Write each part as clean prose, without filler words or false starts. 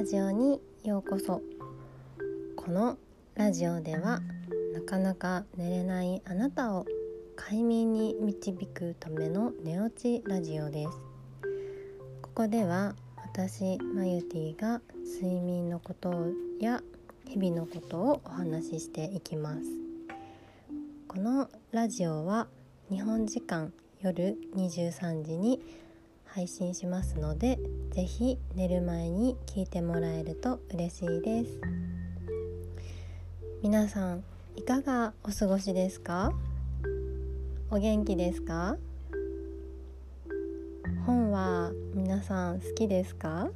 ラジオにようこそ。このラジオではなかなか寝れないあなたを快眠に導くための寝落ちラジオです。ここでは私マユティが睡眠のことや日々のことをお話ししていきます。このラジオは日本時間夜23時に配信しますので、ぜひ寝る前に聞いてもらえると嬉しいです。皆さんいかがお過ごしですか？お元気ですか？本は皆さん好きですか？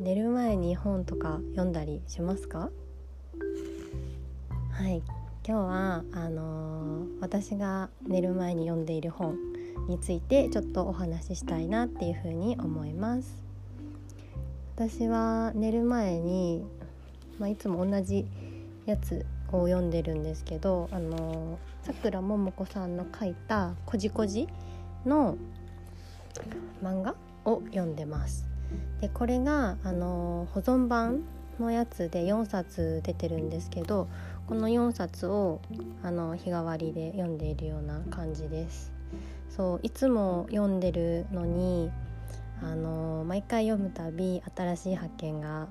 寝る前に本とか読んだりしますか？はい、今日は私が寝る前に読んでいる本についてちょっとお話ししたいなっていうふうに思います。私は寝る前に、いつも同じやつを読んでるんですけど、さくらももこさんの書いたこじこじの漫画を読んでます。でこれが、保存版のやつで4冊出てるんですけど、この4冊を日替わりで読んでいるような感じです。そういつも読んでるのに、毎回読むたび新しい発見が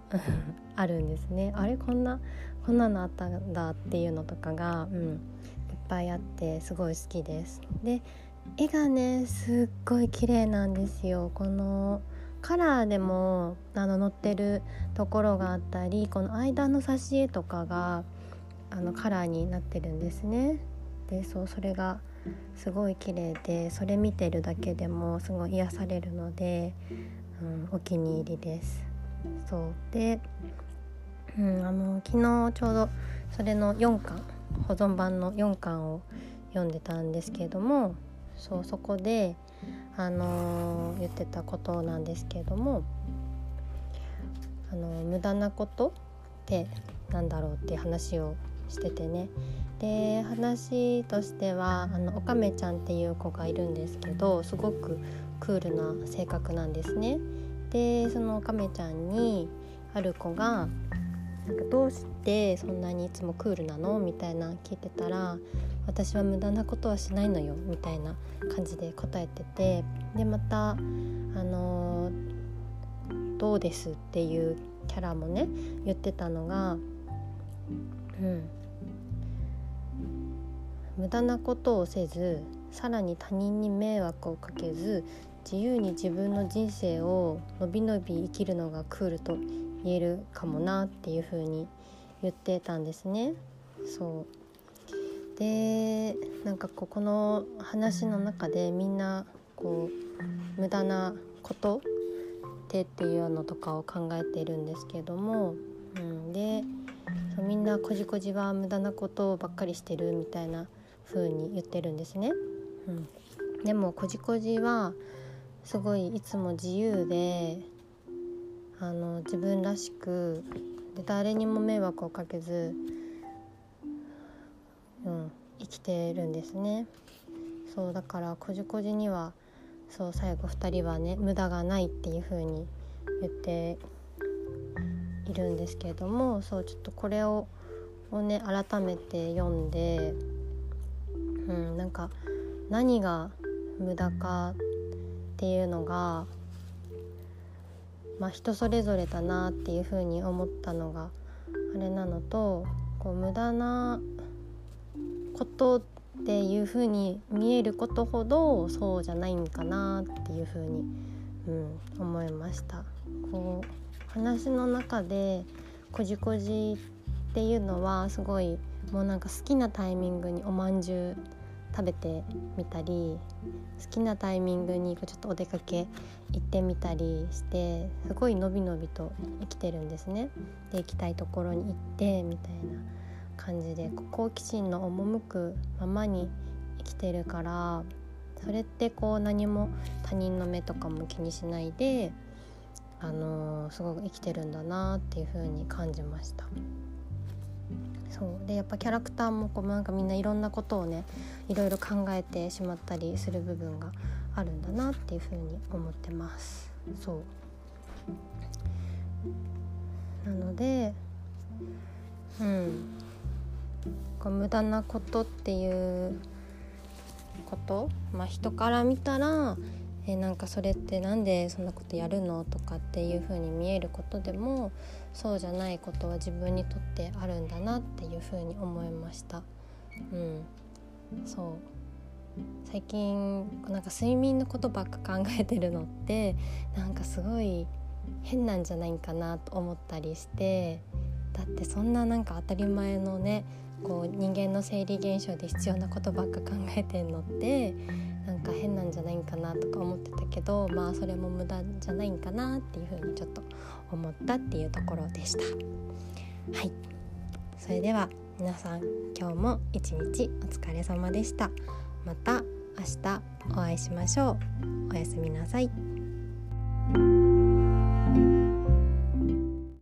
あるんですね。あれこんなのあったんだっていうのとかが、いっぱいあってすごい好きです。で絵がねすっごい綺麗なんですよ。このカラーでも載ってるところがあったり、この間の挿絵とかがカラーになってるんですね。でそれがすごい綺麗で、それ見てるだけでもすごい癒されるので、お気に入りです。そうで、昨日ちょうどそれの4巻保存版の4巻を読んでたんですけれども、そこで、言ってたことなんですけれども、無駄なことってなんだろうって話をしててね。で話としてはおかめちゃんっていう子がいるんですけど、すごくクールな性格なんですね。でそのおかめちゃんにある子がどうしてそんなにいつもクールなのみたいな聞いてたら、私は無駄なことはしないのよみたいな感じで答えてて、でまたどうですっていうキャラもね言ってたのが、無駄なことをせず、さらに他人に迷惑をかけず、自由に自分の人生をのびのび生きるのがクールと言えるかもなっていう風に言ってたんですね。そうでこの話の中でみんな無駄なことっていうのとかを考えているんですけども、でみんなこじこじは無駄なことばっかりしてるみたいな風に言ってるんですね。でもこじこじはすごいいつも自由で自分らしくで誰にも迷惑をかけず、生きてるんですね。そうだからこじこじには最後2人はね無駄がないっていう風に言っているんですけれども、ちょっとこれをね改めて読んで、何が無駄かっていうのが、人それぞれだなっていう風に思ったのがあれなのと、無駄なことっていう風に見えることほどそうじゃないんかなっていう風に、思いました。話の中でこじこじっていうのはすごいもう好きなタイミングにおまんじゅう食べてみたり、好きなタイミングにちょっとお出かけ行ってみたりして、すごいのびのびと生きてるんですね。で行きたいところに行ってみたいな感じで、好奇心の赴くままに生きてるから、それって何も他人の目とかも気にしないで、すごく生きてるんだなっていう風に感じました。そうでやっぱキャラクターもみんないろんなことをねいろいろ考えてしまったりする部分があるんだなっていう風に思ってます。なので、こう無駄なことっていうこと、人から見たらなんかそれってなんでそんなことやるのとかっていう風に見えることでも、そうじゃないことは自分にとってあるんだなっていう風に思いました。そう最近なんか睡眠のことばっか考えてるのってなんかすごい変なんじゃないかなと思ったりして、だってそんななんか当たり前のねこう人間の生理現象で必要なことばっか考えてんのってなんか変なんじゃないかなとか思ってたけど、それも無駄じゃないんかなっていうふうにちょっと思ったっていうところでした。はい、それでは皆さん今日も一日お疲れ様でした。また明日お会いしましょう。おやすみなさい。